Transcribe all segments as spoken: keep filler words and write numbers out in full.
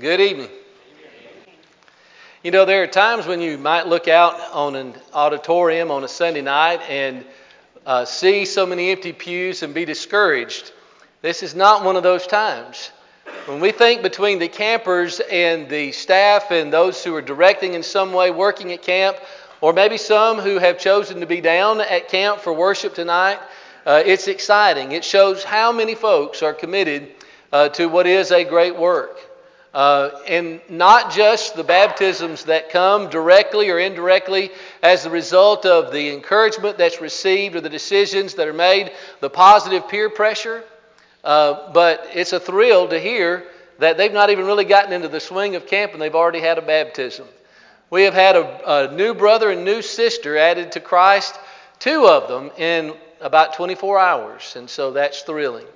Good evening. You know, there are times when you might look out on an auditorium on a Sunday night and uh, see so many empty pews and be discouraged. This is not one of those times. When we think between the campers and the staff and those who are directing in some way, working at camp, or maybe some who have chosen to be down at camp for worship tonight, uh, it's exciting. It shows how many folks are committed uh, to what is a great work. Uh, and not just the baptisms that come directly or indirectly as the result of the encouragement that's received or the decisions that are made, the positive peer pressure, uh, but it's a thrill to hear that they've not even really gotten into the swing of camp and they've already had a baptism. We have had a, a new brother and new sister added to Christ, two of them in about twenty-four hours, and so that's thrilling.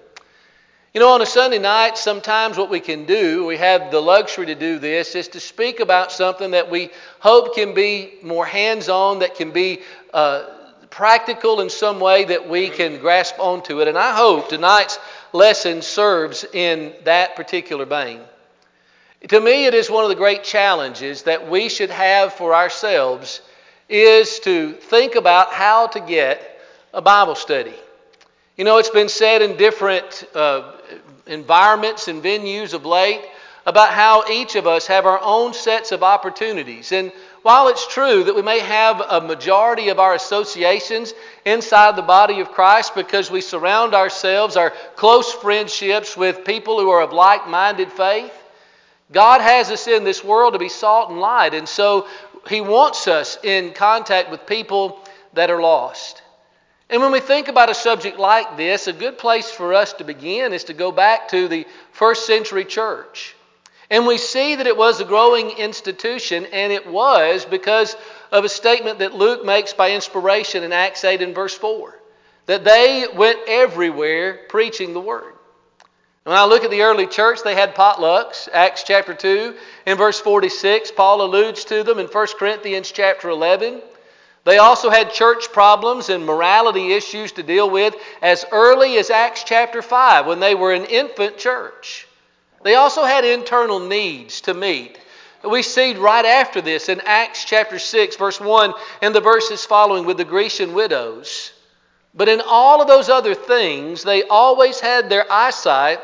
You know, on a Sunday night, sometimes what we can do, we have the luxury to do this, is to speak about something that we hope can be more hands-on, that can be uh, practical in some way that we can grasp onto it. And I hope tonight's lesson serves in that particular vein. To me, it is one of the great challenges that we should have for ourselves is to think about how to get a Bible study. You know, it's been said in different uh, environments and venues of late about how each of us have our own sets of opportunities. And while it's true that we may have a majority of our associations inside the body of Christ because we surround ourselves, our close friendships with people who are of like-minded faith, God has us in this world to be salt and light. And so He wants us in contact with people that are lost. And when we think about a subject like this, a good place for us to begin is to go back to the first century church. And we see that it was a growing institution, and it was because of a statement that Luke makes by inspiration in Acts eight and verse four, that they went everywhere preaching the word. When I look at the early church, they had potlucks. Acts chapter two and verse forty-six, Paul alludes to them in First Corinthians chapter eleven. They also had church problems and morality issues to deal with as early as Acts chapter five when they were an infant church. They also had internal needs to meet. We see right after this in Acts chapter six verse one and the verses following with the Grecian widows. But in all of those other things, they always had their eyesight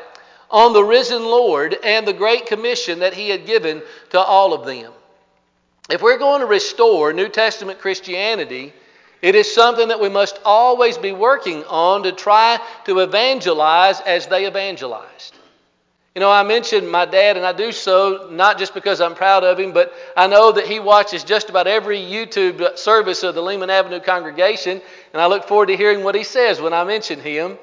on the risen Lord and the great commission that He had given to all of them. If we're going to restore New Testament Christianity, it is something that we must always be working on to try to evangelize as they evangelized. You know, I mentioned my dad, and I do so not just because I'm proud of him, but I know that he watches just about every YouTube service of the Lehman Avenue congregation, and I look forward to hearing what he says when I mention him.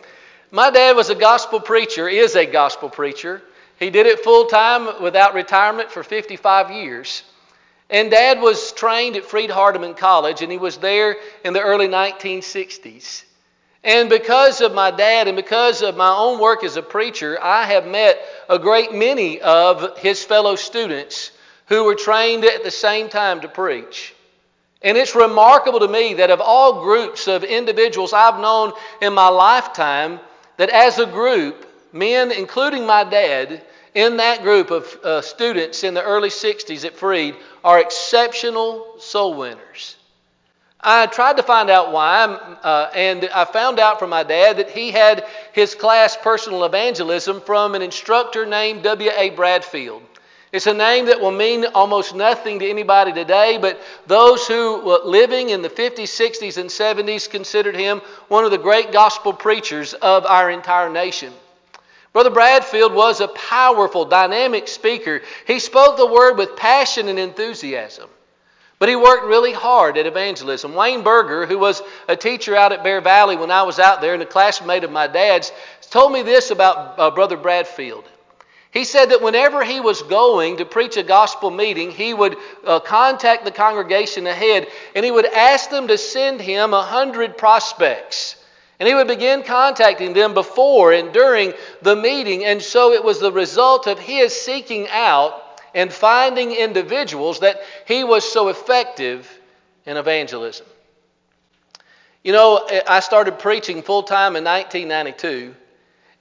My dad was a gospel preacher, is a gospel preacher. He did it full time without retirement for fifty-five years. And Dad was trained at Freed Hardeman College, and he was there in the early nineteen sixties. And because of my dad and because of my own work as a preacher, I have met a great many of his fellow students who were trained at the same time to preach. And it's remarkable to me that of all groups of individuals I've known in my lifetime, that as a group, men, including my dad, in that group of uh, students in the early sixties at Freed are exceptional soul winners. I tried to find out why, uh, and I found out from my dad that he had his class personal evangelism from an instructor named W A Bradfield. It's a name that will mean almost nothing to anybody today, but those who were living in the fifties, sixties, and seventies considered him one of the great gospel preachers of our entire nation. Brother Bradfield was a powerful, dynamic speaker. He spoke the word with passion and enthusiasm, but he worked really hard at evangelism. Wayne Berger, who was a teacher out at Bear Valley when I was out there and a classmate of my dad's, told me this about uh, Brother Bradfield. He said that whenever he was going to preach a gospel meeting, he would uh, contact the congregation ahead and he would ask them to send him a hundred prospects. And he would begin contacting them before and during the meeting. And so it was the result of his seeking out and finding individuals that he was so effective in evangelism. You know, I started preaching full-time in nineteen ninety-two.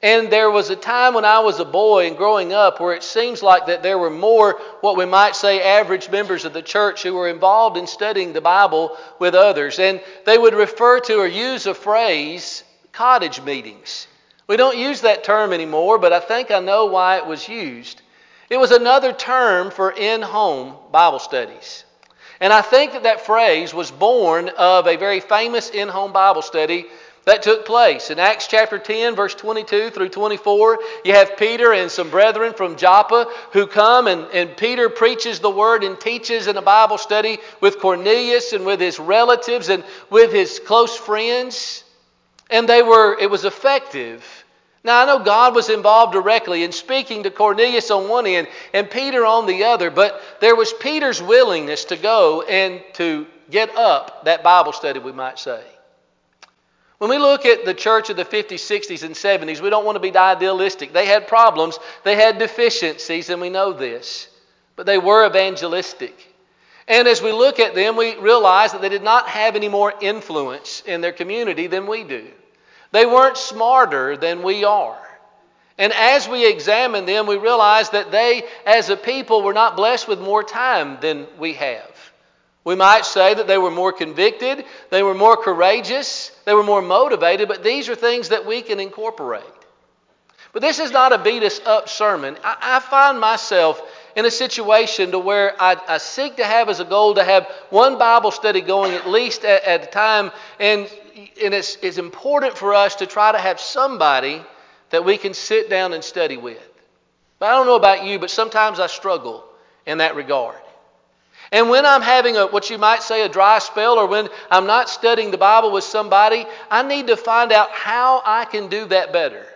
And there was a time when I was a boy and growing up where it seems like that there were more, what we might say, average members of the church who were involved in studying the Bible with others. And they would refer to or use a phrase, cottage meetings. We don't use that term anymore, but I think I know why it was used. It was another term for in-home Bible studies. And I think that that phrase was born of a very famous in-home Bible study that took place. In Acts chapter ten, verse twenty-two through twenty-four, you have Peter and some brethren from Joppa who come, and, and Peter preaches the word and teaches in a Bible study with Cornelius and with his relatives and with his close friends. And they were, it was effective. Now, I know God was involved directly in speaking to Cornelius on one end and Peter on the other, but there was Peter's willingness to go and to get up that Bible study, we might say. When we look at the church of the fifties, sixties, and seventies, we don't want to be idealistic. They had problems, they had deficiencies, and we know this. But they were evangelistic. And as we look at them, we realize that they did not have any more influence in their community than we do. They weren't smarter than we are. And as we examine them, we realize that they, as a people, were not blessed with more time than we have. We might say that they were more convicted, they were more courageous, they were more motivated, but these are things that we can incorporate. But this is not a beat-us-up sermon. I, I find myself in a situation to where I, I seek to have as a goal to have one Bible study going at least at, at a time, and, and it's, it's important for us to try to have somebody that we can sit down and study with. But I don't know about you, but sometimes I struggle in that regard. And when I'm having a, what you might say, a dry spell, or when I'm not studying the Bible with somebody, I need to find out how I can do that better.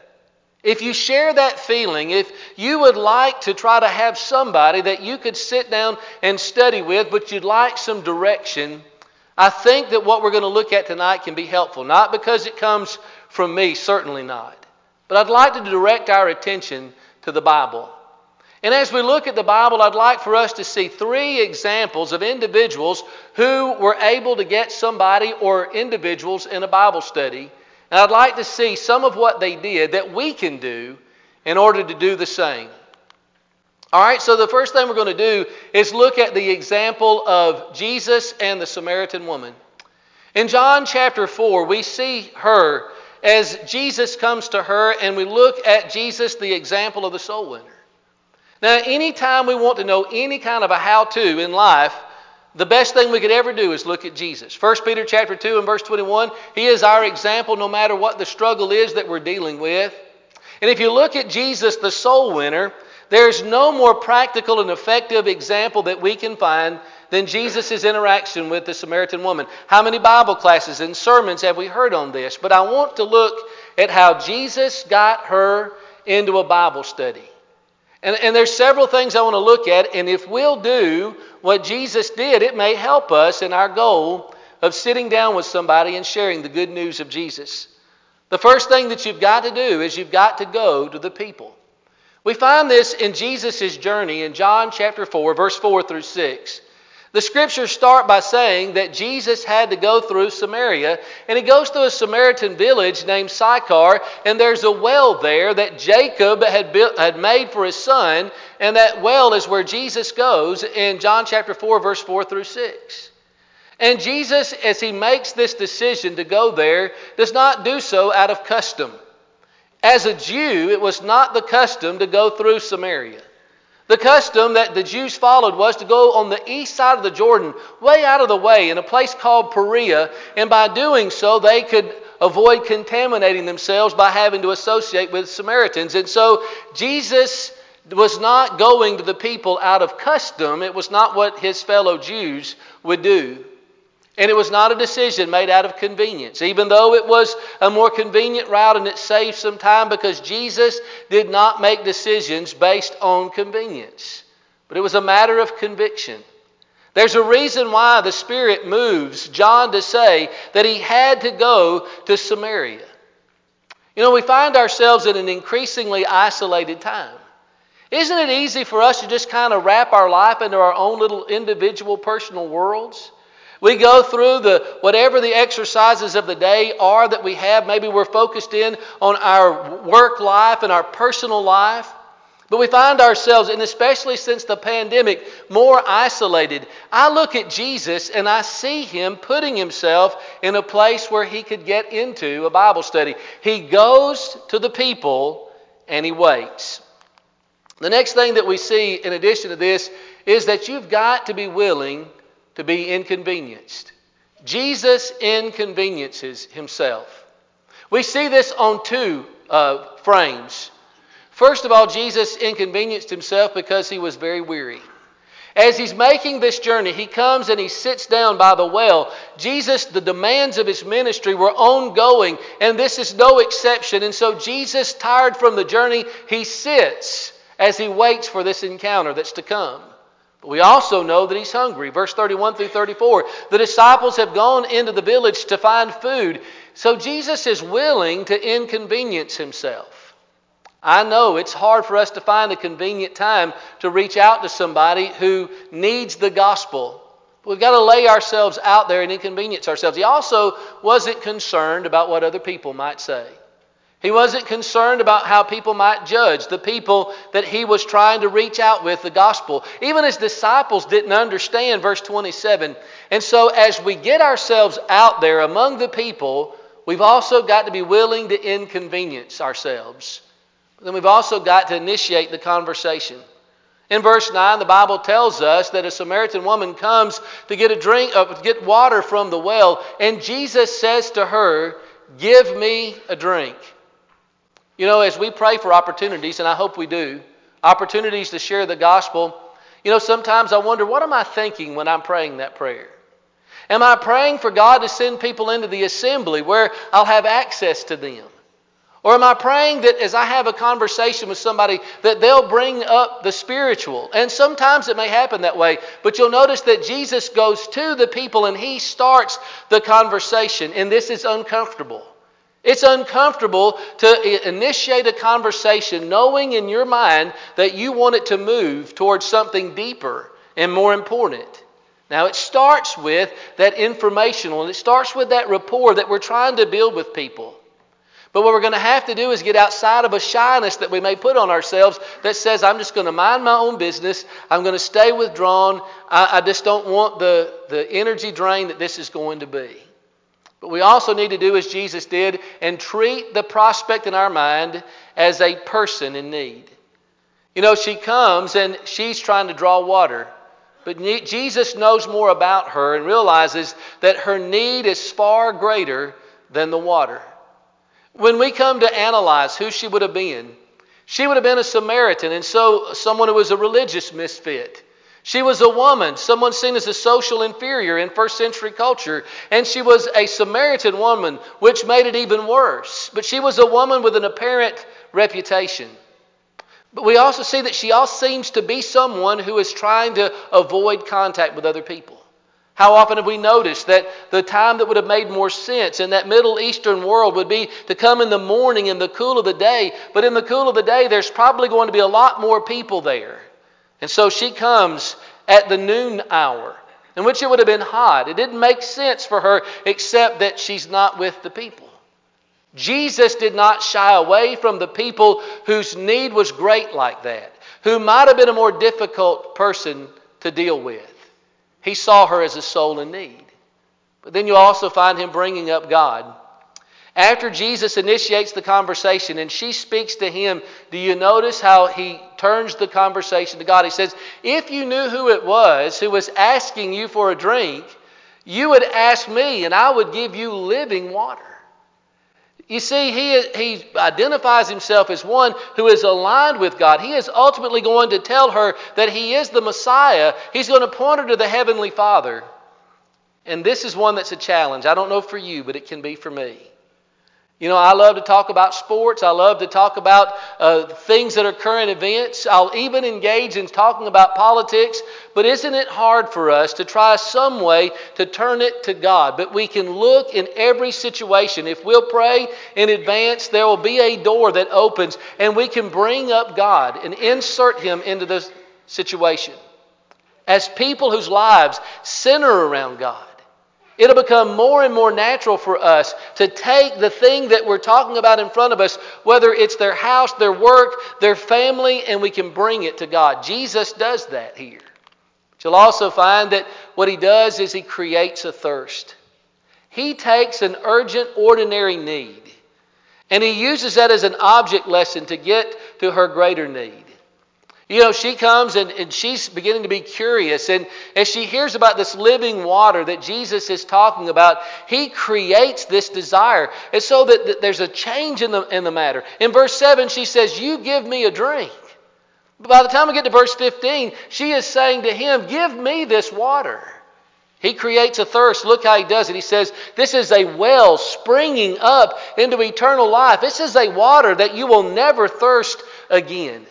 If you share that feeling, if you would like to try to have somebody that you could sit down and study with, but you'd like some direction, I think that what we're going to look at tonight can be helpful. Not because it comes from me, certainly not. But I'd like to direct our attention to the Bible. And as we look at the Bible, I'd like for us to see three examples of individuals who were able to get somebody or individuals in a Bible study. And I'd like to see some of what they did that we can do in order to do the same. All right, so the first thing we're going to do is look at the example of Jesus and the Samaritan woman. In John chapter four, we see her as Jesus comes to her, and we look at Jesus, the example of the soul winner. Now, anytime we want to know any kind of a how-to in life, the best thing we could ever do is look at Jesus. First Peter chapter two and verse twenty-one, He is our example no matter what the struggle is that we're dealing with. And if you look at Jesus, the soul winner, there's no more practical and effective example that we can find than Jesus' interaction with the Samaritan woman. How many Bible classes and sermons have we heard on this? But I want to look at how Jesus got her into a Bible study. And, and there's several things I want to look at, and if we'll do what Jesus did, it may help us in our goal of sitting down with somebody and sharing the good news of Jesus. The first thing that you've got to do is you've got to go to the people. We find this in Jesus' journey in John chapter four, verse four through six. The scriptures start by saying that Jesus had to go through Samaria, and he goes through a Samaritan village named Sychar, and there's a well there that Jacob had built, had made for his son, and that well is where Jesus goes in John chapter four, verse four through six. And Jesus, as he makes this decision to go there, does not do so out of custom. As a Jew, it was not the custom to go through Samaria. The custom that the Jews followed was to go on the east side of the Jordan, way out of the way, in a place called Perea, and by doing so, they could avoid contaminating themselves by having to associate with Samaritans. And so, Jesus was not going to the people out of custom. It was not what his fellow Jews would do. And it was not a decision made out of convenience, even though it was a more convenient route and it saved some time, because Jesus did not make decisions based on convenience. But it was a matter of conviction. There's a reason why the Spirit moves John to say that he had to go to Samaria. You know, we find ourselves in an increasingly isolated time. Isn't it easy for us to just kind of wrap our life into our own little individual personal worlds? We go through the whatever the exercises of the day are that we have. Maybe we're focused in on our work life and our personal life. But we find ourselves, and especially since the pandemic, more isolated. I look at Jesus and I see him putting himself in a place where he could get into a Bible study. He goes to the people and he waits. The next thing that we see in addition to this is that you've got to be willing to be inconvenienced. Jesus inconveniences himself. We see this on two uh, frames. First of all, Jesus inconvenienced himself because he was very weary. As he's making this journey, he comes and he sits down by the well. Jesus, the demands of his ministry were ongoing, and this is no exception. And so Jesus, tired from the journey, he sits as he waits for this encounter that's to come. But we also know that he's hungry. Verse thirty-one through thirty-four, the disciples have gone into the village to find food. So Jesus is willing to inconvenience himself. I know it's hard for us to find a convenient time to reach out to somebody who needs the gospel. We've got to lay ourselves out there and inconvenience ourselves. He also wasn't concerned about what other people might say. He wasn't concerned about how people might judge the people that he was trying to reach out with the gospel. Even his disciples didn't understand, verse twenty-seven. And so as we get ourselves out there among the people, we've also got to be willing to inconvenience ourselves. Then we've also got to initiate the conversation. In verse nine, the Bible tells us that a Samaritan woman comes to get a drink, uh, get water from the well, and Jesus says to her, "Give me a drink." You know, as we pray for opportunities, and I hope we do, opportunities to share the gospel, you know, sometimes I wonder, what am I thinking when I'm praying that prayer? Am I praying for God to send people into the assembly where I'll have access to them? Or am I praying that as I have a conversation with somebody that they'll bring up the spiritual? And sometimes it may happen that way. But you'll notice that Jesus goes to the people and he starts the conversation. And this is uncomfortable. It's uncomfortable to initiate a conversation knowing in your mind that you want it to move towards something deeper and more important. Now it starts with that informational and it starts with that rapport that we're trying to build with people. But what we're going to have to do is get outside of a shyness that we may put on ourselves that says, I'm just going to mind my own business. I'm going to stay withdrawn. I, I just don't want the, the energy drain that this is going to be. But we also need to do as Jesus did and treat the prospect in our mind as a person in need. You know, she comes and she's trying to draw water. But Jesus knows more about her and realizes that her need is far greater than the water. When we come to analyze who she would have been, she would have been a Samaritan, and so someone who was a religious misfit. She was a woman, someone seen as a social inferior in first century culture, and she was a Samaritan woman, which made it even worse. But she was a woman with an apparent reputation. But we also see that she also seems to be someone who is trying to avoid contact with other people. How often have we noticed that the time that would have made more sense in that Middle Eastern world would be to come in the morning in the cool of the day, but in the cool of the day there's probably going to be a lot more people there. And so she comes at the noon hour, in which it would have been hot. It didn't make sense for her except that she's not with the people. Jesus did not shy away from the people whose need was great like that, who might have been a more difficult person to deal with. He saw her as a soul in need. But then you also find him bringing up God. After Jesus initiates the conversation and she speaks to him, do you notice how he turns the conversation to God? He says, if you knew who it was who was asking you for a drink, you would ask me and I would give you living water. You see, he, he identifies himself as one who is aligned with God. He is ultimately going to tell her that he is the Messiah. He's going to point her to the Heavenly Father. And this is one that's a challenge. I don't know for you, but it can be for me. You know, I love to talk about sports. I love to talk about uh, things that are current events. I'll even engage in talking about politics. But isn't it hard for us to try some way to turn it to God? But we can look in every situation. If we'll pray in advance, there will be a door that opens, and we can bring up God and insert him into the situation. As people whose lives center around God, It'll become more and more natural for us to take the thing that we're talking about in front of us, whether it's their house, their work, their family, and we can bring it to God. Jesus does that here. But you'll also find that what he does is he creates a thirst. He takes an urgent, ordinary need, and he uses that as an object lesson to get to her greater need. You know, she comes and, and she's beginning to be curious. And as she hears about this living water that Jesus is talking about, he creates this desire. And so that, that there's a change in the, in the matter. In verse seven, she says, "You give me a drink." But by the time we get to verse fifteen, she is saying to him, "Give me this water." He creates a thirst. Look how he does it. He says, this is a well springing up into eternal life. This is a water that you will never thirst again.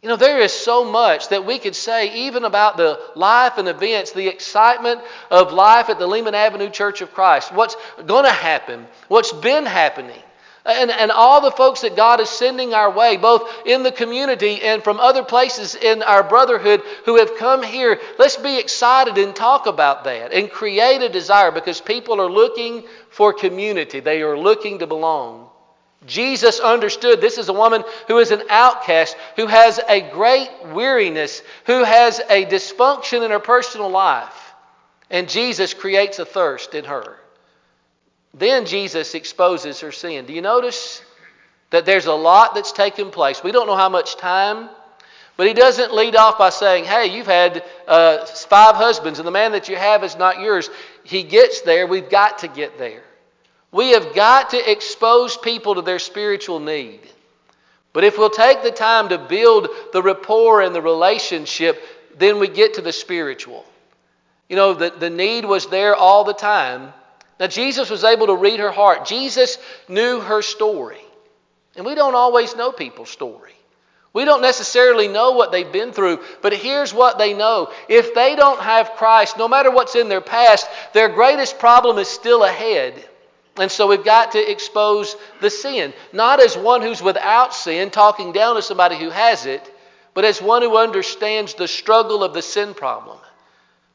You know, there is so much that we could say even about the life and events, the excitement of life at the Lehman Avenue Church of Christ. What's going to happen, what's been happening, and, and all the folks that God is sending our way, both in the community and from other places in our brotherhood who have come here. Let's be excited and talk about that and create a desire, because people are looking for community. They are looking to belong. Jesus understood this is a woman who is an outcast, who has a great weariness, who has a dysfunction in her personal life. And Jesus creates a thirst in her. Then Jesus exposes her sin. Do you notice that there's a lot that's taken place? We don't know how much time, but he doesn't lead off by saying, "Hey, you've had uh, five husbands and the man that you have is not yours." He gets there. We've got to get there. We have got to expose people to their spiritual need. But if we'll take the time to build the rapport and the relationship, then we get to the spiritual. You know, the, the need was there all the time. Now, Jesus was able to read her heart. Jesus knew her story. And we don't always know people's story. We don't necessarily know what they've been through, but here's what they know. If they don't have Christ, no matter what's in their past, their greatest problem is still ahead. And so we've got to expose the sin, not as one who's without sin, talking down to somebody who has it, but as one who understands the struggle of the sin problem.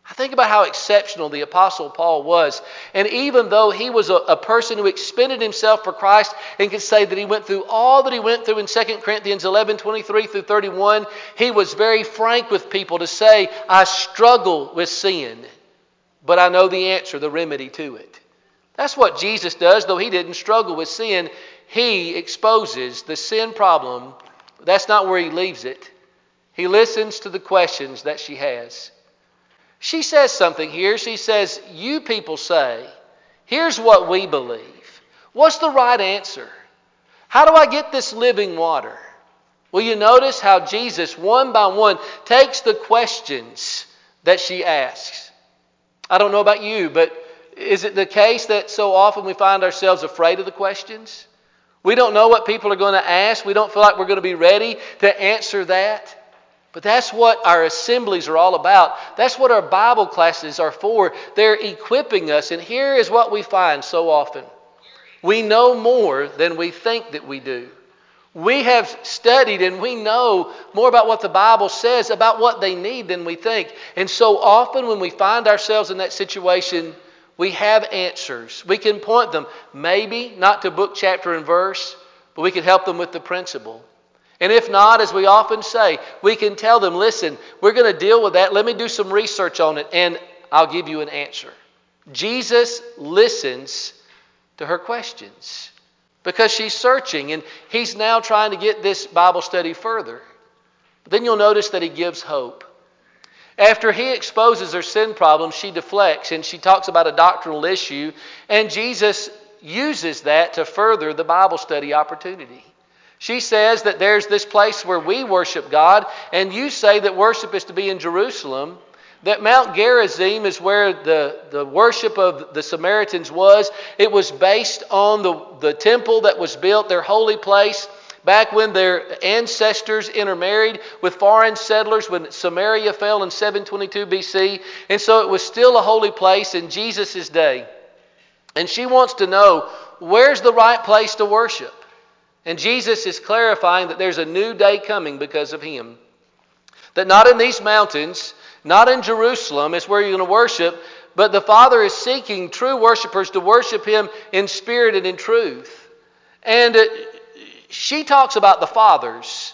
I think about how exceptional the Apostle Paul was. And even though he was a, a person who expended himself for Christ and could say that he went through all that he went through in Second Corinthians eleven, twenty-three through thirty-one, he was very frank with people to say, "I struggle with sin, but I know the answer, the remedy to it." That's what Jesus does, though he didn't struggle with sin. He exposes the sin problem. That's not where he leaves it. He listens to the questions that she has. She says something here. She says, "You people say, here's what we believe. What's the right answer? How do I get this living water?" Well, you notice how Jesus, one by one, takes the questions that she asks. I don't know about you, but is it the case that so often we find ourselves afraid of the questions? We don't know what people are going to ask. We don't feel like we're going to be ready to answer that. But that's what our assemblies are all about. That's what our Bible classes are for. They're equipping us. And here is what we find so often. We know more than we think that we do. We have studied and we know more about what the Bible says about what they need than we think. And so often when we find ourselves in that situation, we have answers. We can point them, maybe not to book, chapter, and verse, but we can help them with the principle. And if not, as we often say, we can tell them, "Listen, we're going to deal with that. Let me do some research on it, and I'll give you an answer." Jesus listens to her questions because she's searching, and he's now trying to get this Bible study further. But then you'll notice that he gives hope. After he exposes her sin problem, she deflects and she talks about a doctrinal issue, and Jesus uses that to further the Bible study opportunity. She says that there's this place where we worship God, and you say that worship is to be in Jerusalem, that Mount Gerizim is where the, the worship of the Samaritans was. It was based on the, the temple that was built, their holy place, back when their ancestors intermarried with foreign settlers when Samaria fell in seven twenty-two B C. And so it was still a holy place in Jesus' day. And she wants to know, where's the right place to worship? And Jesus is clarifying that there's a new day coming because of him. That not in these mountains, not in Jerusalem is where you're going to worship, But the Father is seeking true worshipers to worship Him in spirit and in truth. And uh, she talks about the fathers,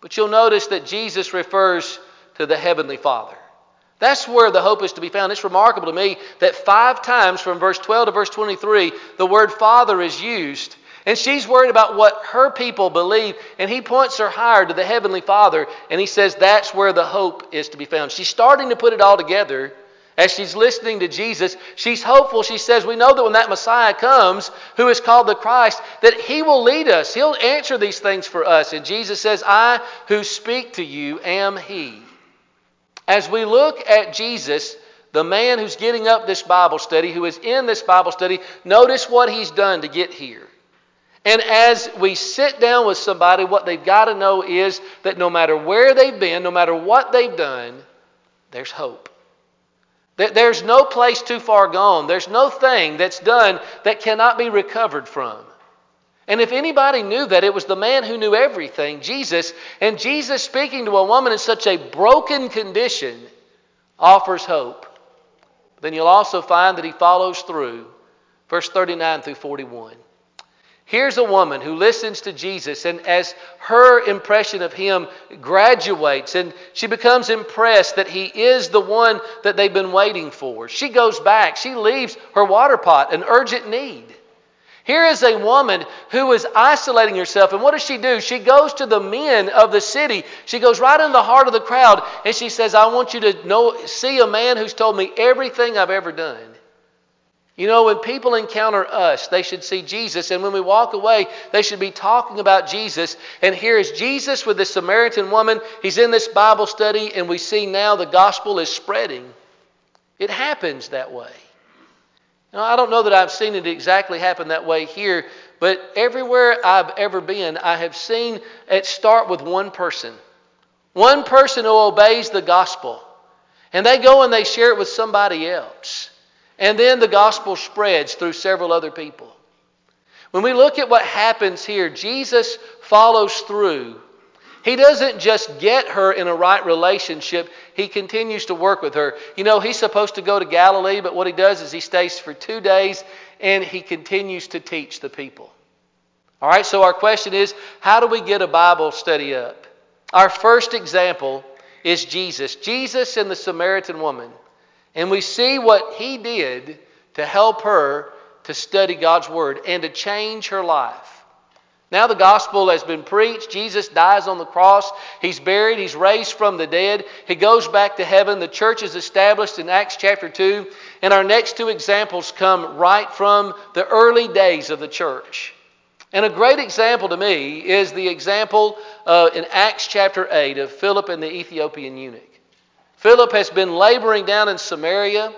but you'll notice that Jesus refers to the Heavenly Father. That's where the hope is to be found. It's remarkable to me that five times from verse twelve to verse twenty-three, the word Father is used. And she's worried about what her people believe. And he points her higher to the Heavenly Father. And he says that's where the hope is to be found. She's starting to put it all together as she's listening to Jesus. She's hopeful. She says, we know that when that Messiah comes, who is called the Christ, that He will lead us. He'll answer these things for us. And Jesus says, I who speak to you am He. As we look at Jesus, the man who's getting up this Bible study, who is in this Bible study, notice what he's done to get here. And as we sit down with somebody, what they've got to know is that no matter where they've been, no matter what they've done, there's hope. There's no place too far gone. There's no thing that's done that cannot be recovered from. And if anybody knew that, it was the man who knew everything, Jesus. And Jesus, speaking to a woman in such a broken condition, offers hope. Then you'll also find that He follows through. Verse thirty-nine through forty-one. Here's a woman who listens to Jesus, and as her impression of Him graduates, and she becomes impressed that He is the one that they've been waiting for. She goes back. She leaves her water pot, an urgent need. Here is a woman who is isolating herself. And what does she do? She goes to the men of the city. She goes right in the heart of the crowd. And she says, I want you to know, see a man who's told me everything I've ever done. You know, when people encounter us, they should see Jesus. And when we walk away, they should be talking about Jesus. And here is Jesus with this Samaritan woman. He's in this Bible study. And we see now the gospel is spreading. It happens that way. Now, I don't know that I've seen it exactly happen that way here, but everywhere I've ever been, I have seen it start with one person. One person who obeys the gospel. And they go and they share it with somebody else. And then the gospel spreads through several other people. When we look at what happens here, Jesus follows through. He doesn't just get her in a right relationship. He continues to work with her. You know, He's supposed to go to Galilee, but what He does is He stays for two days and He continues to teach the people. All right, so our question is, how do we get a Bible study up? Our first example is Jesus. Jesus and the Samaritan woman. And we see what He did to help her to study God's Word and to change her life. Now the gospel has been preached. Jesus dies on the cross. He's buried. He's raised from the dead. He goes back to heaven. The church is established in Acts chapter two. And our next two examples come right from the early days of the church. And a great example to me is the example uh, in Acts chapter eight of Philip and the Ethiopian eunuch. Philip has been laboring down in Samaria.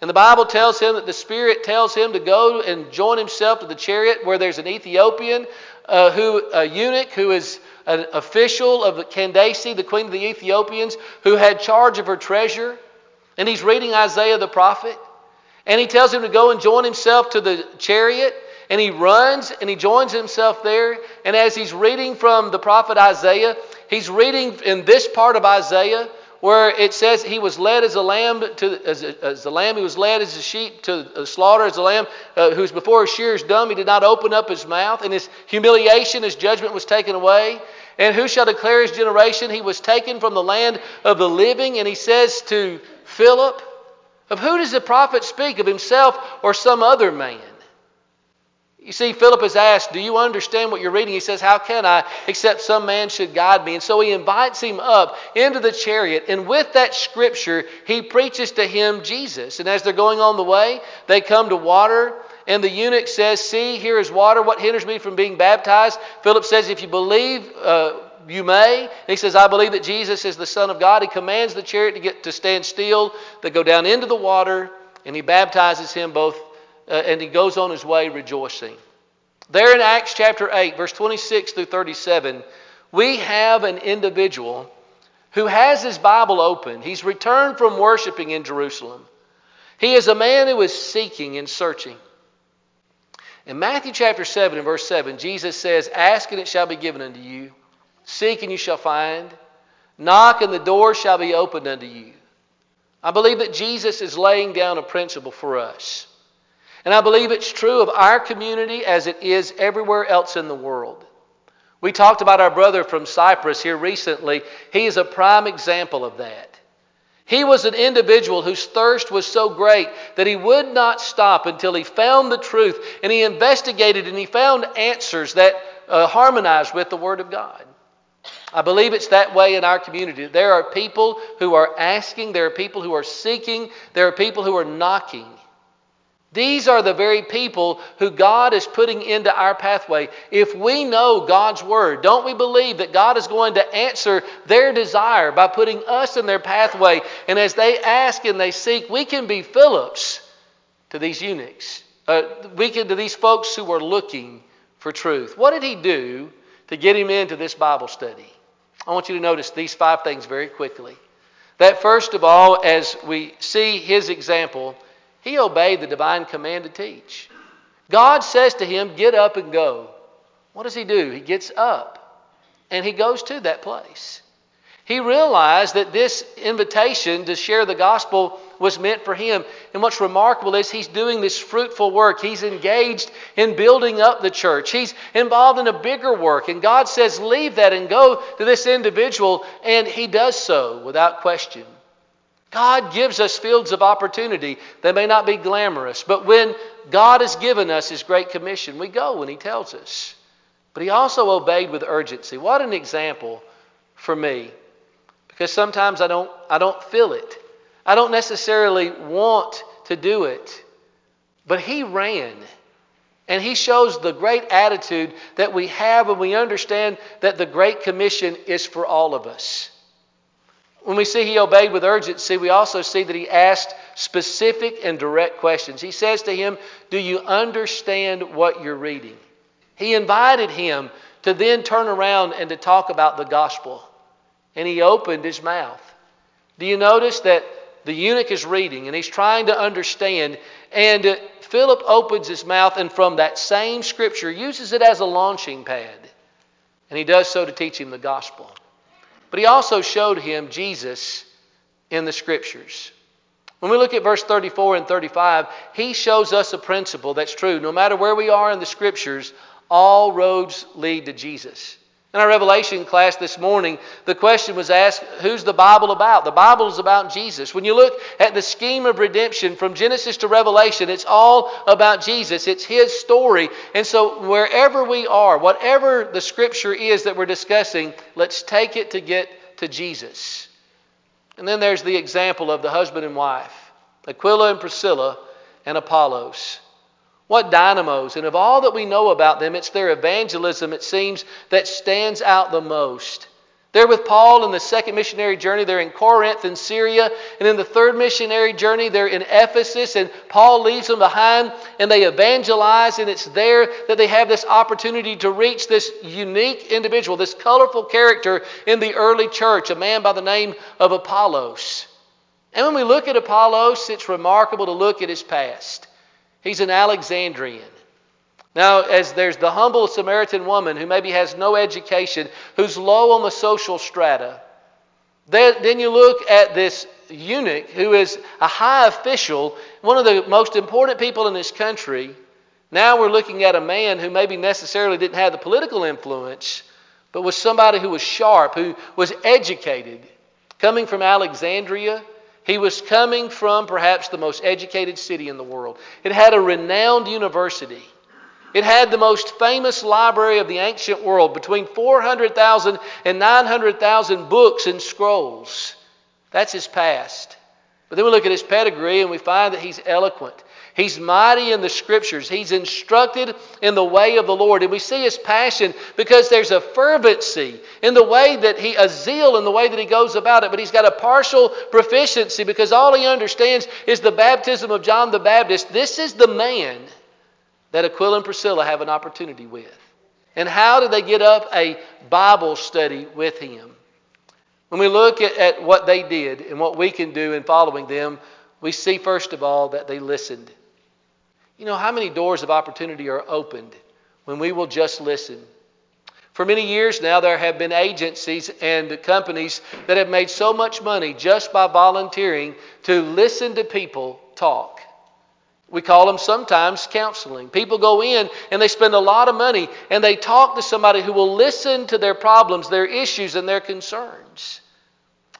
And the Bible tells him that the Spirit tells him to go and join himself to the chariot where there's an Ethiopian uh, who, a eunuch who is an official of the Candace, the queen of the Ethiopians, who had charge of her treasure. And he's reading Isaiah the prophet. And he tells him to go and join himself to the chariot. And he runs and he joins himself there. And as he's reading from the prophet Isaiah, he's reading in this part of Isaiah where it says he was led as a lamb to as a, as a lamb, he was led as a sheep to the slaughter, as a lamb uh, who's before his shearers dumb. He did not open up his mouth. In his humiliation, his judgment was taken away. And who shall declare his generation? He was taken from the land of the living. And he says to Philip, of who does the prophet speak? Of himself or some other man? You see, Philip is asked, do you understand what you're reading? He says, how can I, except some man should guide me? And so he invites him up into the chariot. And with that scripture, he preaches to him Jesus. And as they're going on the way, they come to water. And the eunuch says, see, here is water. What hinders me from being baptized? Philip says, if you believe, uh, you may. And he says, I believe that Jesus is the Son of God. He commands the chariot to get to stand still. They go down into the water, and he baptizes him both. Uh, and he goes on his way rejoicing. There in Acts chapter eight, verse twenty-six through thirty-seven, we have an individual who has his Bible open. He's returned from worshiping in Jerusalem. He is a man who is seeking and searching. In Matthew chapter seven and verse seven, Jesus says, ask and it shall be given unto you. Seek and you shall find. Knock and the door shall be opened unto you. I believe that Jesus is laying down a principle for us. And I believe it's true of our community as it is everywhere else in the world. We talked about our brother from Cyprus here recently. He is a prime example of that. He was an individual whose thirst was so great that he would not stop until he found the truth, and he investigated and he found answers that uh, harmonized with the Word of God. I believe it's that way in our community. There are people who are asking. There are people who are seeking. There are people who are knocking. These are the very people who God is putting into our pathway. If we know God's Word, don't we believe that God is going to answer their desire by putting us in their pathway? And as they ask and they seek, we can be Philips to these eunuchs. Uh, we can to these folks who are looking for truth. What did he do to get him into this Bible study? I want you to notice these five things very quickly. That first of all, as we see his example, he obeyed the divine command to teach. God says to him, get up and go. What does he do? He gets up and he goes to that place. He realized that this invitation to share the gospel was meant for him. And what's remarkable is he's doing this fruitful work. He's engaged in building up the church. He's involved in a bigger work. And God says, leave that and go to this individual. And he does so without question. God gives us fields of opportunity. They may not be glamorous, but when God has given us His Great Commission, we go when He tells us. But He also obeyed with urgency. What an example for me. Because sometimes I don't, I don't feel it. I don't necessarily want to do it. But He ran. And He shows the great attitude that we have when we understand that the Great Commission is for all of us. When we see he obeyed with urgency, we also see that he asked specific and direct questions. He says to him, do you understand what you're reading? He invited him to then turn around and to talk about the gospel. And he opened his mouth. Do you notice that the eunuch is reading and he's trying to understand? And Philip opens his mouth and from that same scripture uses it as a launching pad. And he does so to teach him the gospel. But he also showed him Jesus in the Scriptures. When we look at verse thirty-four and thirty-five, he shows us a principle that's true. No matter where we are in the Scriptures, all roads lead to Jesus. In our Revelation class this morning, the question was asked, who's the Bible about? The Bible is about Jesus. When you look at the scheme of redemption from Genesis to Revelation, it's all about Jesus. It's His story. And so wherever we are, whatever the Scripture is that we're discussing, let's take it to get to Jesus. And then there's the example of the husband and wife, Aquila and Priscilla and Apollos. What dynamos, and of all that we know about them, it's their evangelism, it seems, that stands out the most. They're with Paul in the second missionary journey. They're in Corinth in Syria. And in the third missionary journey, they're in Ephesus. And Paul leaves them behind and they evangelize. And it's there that they have this opportunity to reach this unique individual, this colorful character in the early church, a man by the name of Apollos. And when we look at Apollos, it's remarkable to look at his past. He's an Alexandrian. Now, as there's the humble Samaritan woman who maybe has no education, who's low on the social strata, then you look at this eunuch who is a high official, one of the most important people in his country. Now we're looking at a man who maybe necessarily didn't have the political influence, but was somebody who was sharp, who was educated. Coming from Alexandria, he was coming from perhaps the most educated city in the world. It had a renowned university. It had the most famous library of the ancient world, between four hundred thousand and nine hundred thousand books and scrolls. That's his past. But then we look at his pedigree and we find that he's eloquent. He's mighty in the Scriptures. He's instructed in the way of the Lord. And we see his passion because there's a fervency in the way that he, a zeal in the way that he goes about it. But he's got a partial proficiency because all he understands is the baptism of John the Baptist. This is the man that Aquila and Priscilla have an opportunity with. And how did they get up a Bible study with him? When we look at, at what they did and what we can do in following them, we see first of all that they listened. You know, how many doors of opportunity are opened when we will just listen? For many years now, there have been agencies and companies that have made so much money just by volunteering to listen to people talk. We call them sometimes counseling. People go in and they spend a lot of money and they talk to somebody who will listen to their problems, their issues, and their concerns.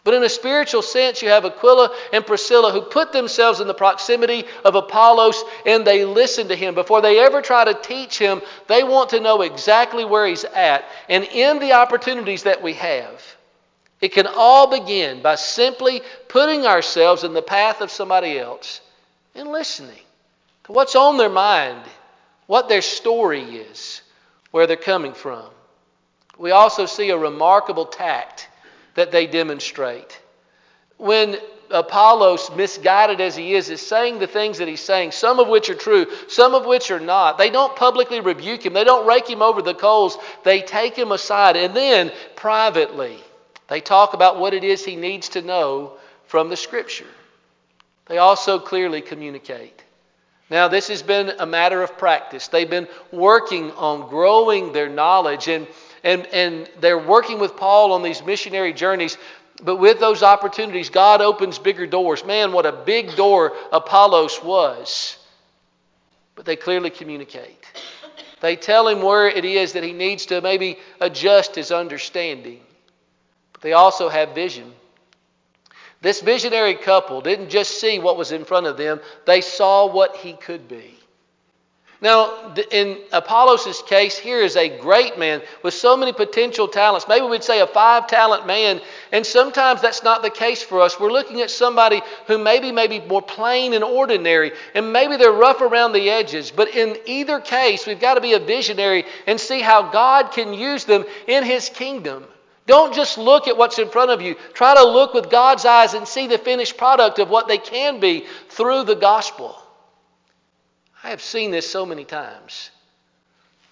But in a spiritual sense, you have Aquila and Priscilla who put themselves in the proximity of Apollos and they listen to him. Before they ever try to teach him, they want to know exactly where he's at. And in the opportunities that we have, it can all begin by simply putting ourselves in the path of somebody else and listening to what's on their mind, what their story is, where they're coming from. We also see a remarkable tact that they demonstrate. When Apollos, misguided as he is, is saying the things that he's saying, some of which are true, some of which are not, they don't publicly rebuke him. They don't rake him over the coals. They take him aside. And then, privately, they talk about what it is he needs to know from the Scripture. They also clearly communicate. Now, this has been a matter of practice. They've been working on growing their knowledge, and And, and they're working with Paul on these missionary journeys. But with those opportunities, God opens bigger doors. Man, what a big door Apollos was. But they clearly communicate. They tell him where it is that he needs to maybe adjust his understanding. But they also have vision. This visionary couple didn't just see what was in front of them. They saw what he could be. Now, in Apollos' case, here is a great man with so many potential talents. Maybe we'd say a five-talent man, and sometimes that's not the case for us. We're looking at somebody who maybe may be more plain and ordinary, and maybe they're rough around the edges. But in either case, we've got to be a visionary and see how God can use them in His kingdom. Don't just look at what's in front of you. Try to look with God's eyes and see the finished product of what they can be through the gospel. I have seen this so many times.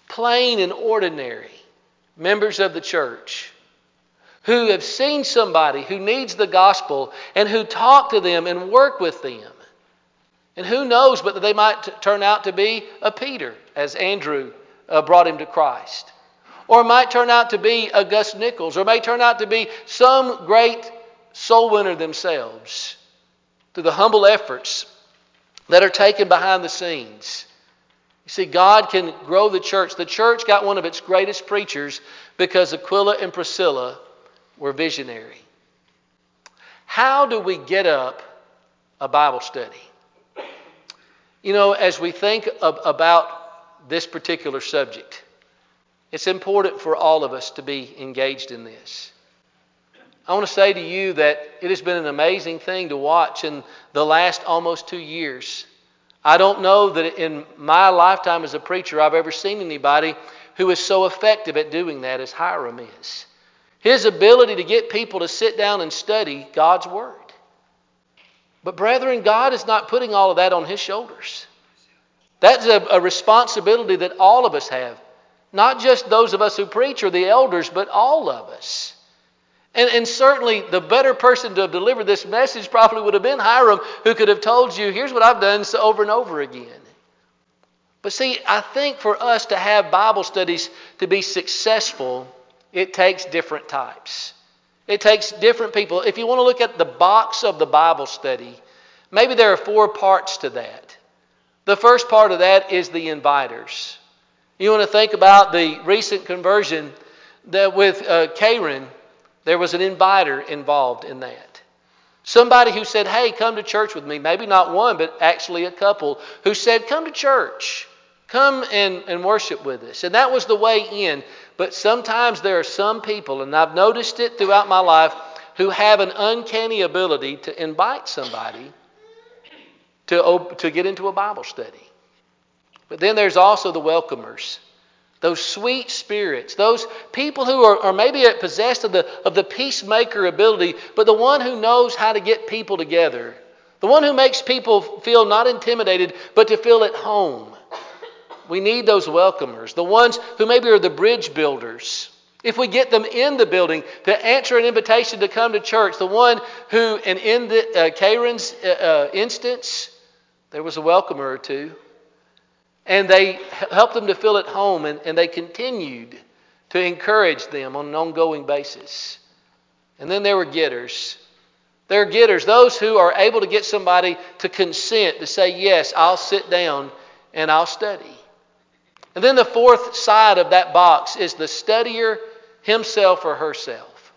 Plain and ordinary members of the church who have seen somebody who needs the gospel and who talk to them and work with them. And who knows but that they might t- turn out to be a Peter, as Andrew uh, brought him to Christ. Or might turn out to be a Gus Nichols, or may turn out to be some great soul winner themselves through the humble efforts that are taken behind the scenes. You see, God can grow the church. The church got one of its greatest preachers because Aquila and Priscilla were visionary. How do we get up a Bible study? You know, as we think of, about this particular subject, it's important for all of us to be engaged in this. I want to say to you that it has been an amazing thing to watch in the last almost two years. I don't know that in my lifetime as a preacher I've ever seen anybody who is so effective at doing that as Hiram is. His ability to get people to sit down and study God's Word. But brethren, God is not putting all of that on His shoulders. That's a, a responsibility that all of us have. Not just those of us who preach or the elders, but all of us. And, and certainly the better person to have delivered this message probably would have been Hiram, who could have told you, here's what I've done so over and over again. But see, I think for us to have Bible studies to be successful, it takes different types. It takes different people. If you want to look at the box of the Bible study, maybe there are four parts to that. The first part of that is the inviters. You want to think about the recent conversion that with uh, Karen. There was an inviter involved in that. Somebody who said, hey, come to church with me. Maybe not one, but actually a couple who said, come to church. Come and, and worship with us. And that was the way in. But sometimes there are some people, and I've noticed it throughout my life, who have an uncanny ability to invite somebody to, to get into a Bible study. But then there's also the welcomers. Those sweet spirits, those people who are, are maybe possessed of the, of the peacemaker ability, but the one who knows how to get people together. The one who makes people feel not intimidated, but to feel at home. We need those welcomers, the ones who maybe are the bridge builders. If we get them in the building to answer an invitation to come to church, the one who, and in the, uh, Karen's uh, uh, instance, there was a welcomer or two. And they helped them to feel at home, and, and they continued to encourage them on an ongoing basis. And then there were getters. There are getters, those who are able to get somebody to consent, to say, yes, I'll sit down and I'll study. And then the fourth side of that box is the studier himself or herself.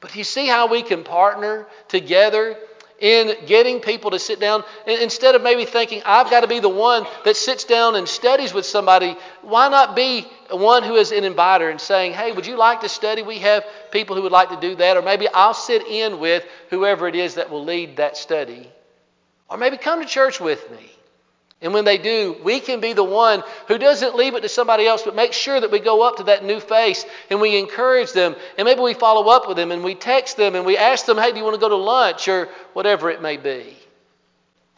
But you see how we can partner together in getting people to sit down. Instead of maybe thinking, I've got to be the one that sits down and studies with somebody, why not be one who is an inviter and saying, hey, would you like to study? We have people who would like to do that. Or maybe I'll sit in with whoever it is that will lead that study. Or maybe come to church with me. And when they do, we can be the one who doesn't leave it to somebody else, but make sure that we go up to that new face and we encourage them. And maybe we follow up with them and we text them and we ask them, hey, do you want to go to lunch or whatever it may be?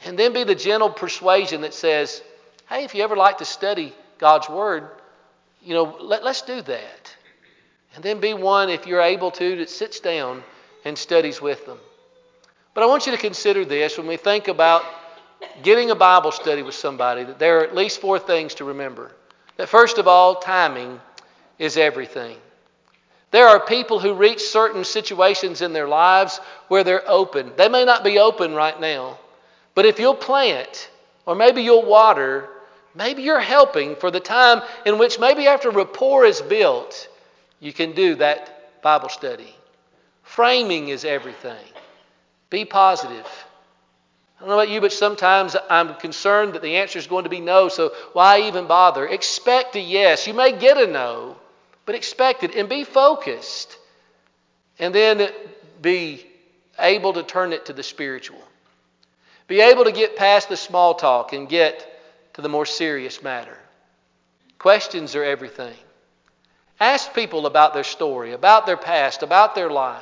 And then be the gentle persuasion that says, hey, if you ever like to study God's Word, you know, let, let's do that. And then be one, if you're able to, that sits down and studies with them. But I want you to consider this when we think about getting a Bible study with somebody, that there are at least four things to remember. That first of all, timing is everything. There are people who reach certain situations in their lives where they're open. They may not be open right now, but if you'll plant or maybe you'll water, maybe you're helping for the time in which maybe after rapport is built, you can do that Bible study. Framing is everything. Be positive. I don't know about you, but sometimes I'm concerned that the answer is going to be no, so why even bother? Expect a yes. You may get a no, but expect it and be focused. And then be able to turn it to the spiritual. Be able to get past the small talk and get to the more serious matter. Questions are everything. Ask people about their story, about their past, about their life.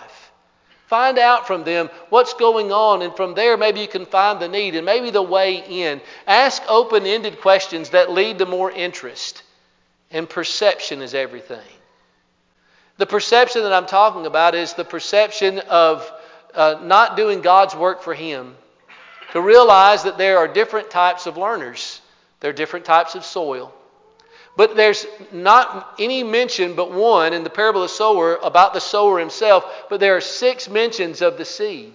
Find out from them what's going on, and from there maybe you can find the need and maybe the way in. Ask open-ended questions that lead to more interest. And perception is everything. The perception that I'm talking about is the perception of uh, not doing God's work for Him. To realize that there are different types of learners. There are different types of soil. But there's not any mention but one in the parable of the sower about the sower himself. But there are six mentions of the seed.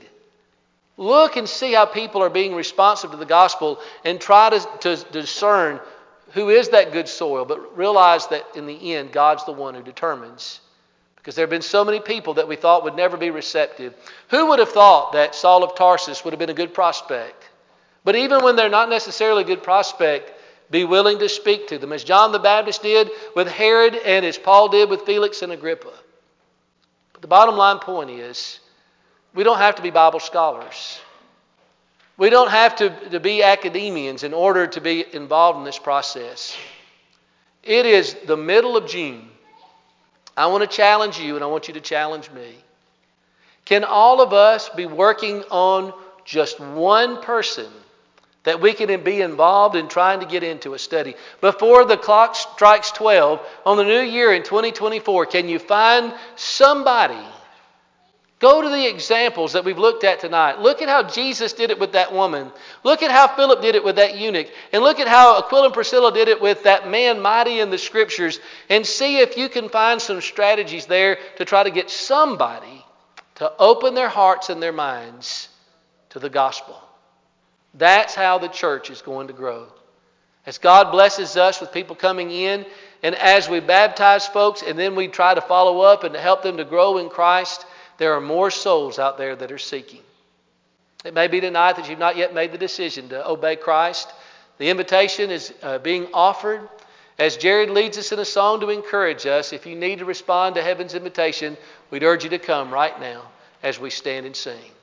Look and see how people are being responsive to the gospel and try to, to discern who is that good soil. But realize that in the end, God's the one who determines. Because there have been so many people that we thought would never be receptive. Who would have thought that Saul of Tarsus would have been a good prospect? But even when they're not necessarily a good prospect, be willing to speak to them, as John the Baptist did with Herod and as Paul did with Felix and Agrippa. But the bottom line point is, we don't have to be Bible scholars. We don't have to, to be academicians in order to be involved in this process. It is the middle of June. I want to challenge you and I want you to challenge me. Can all of us be working on just one person that we can be involved in trying to get into a study? Before the clock strikes twelve on the new year in twenty twenty-four, can you find somebody? Go to the examples that we've looked at tonight. Look at how Jesus did it with that woman. Look at how Philip did it with that eunuch. And look at how Aquila and Priscilla did it with that man mighty in the Scriptures. And see if you can find some strategies there to try to get somebody to open their hearts and their minds to the gospel. That's how the church is going to grow. As God blesses us with people coming in, and as we baptize folks, and then we try to follow up and to help them to grow in Christ, there are more souls out there that are seeking. It may be tonight that you've not yet made the decision to obey Christ. The invitation is uh, being offered. As Jared leads us in a song to encourage us, if you need to respond to heaven's invitation, we'd urge you to come right now as we stand and sing.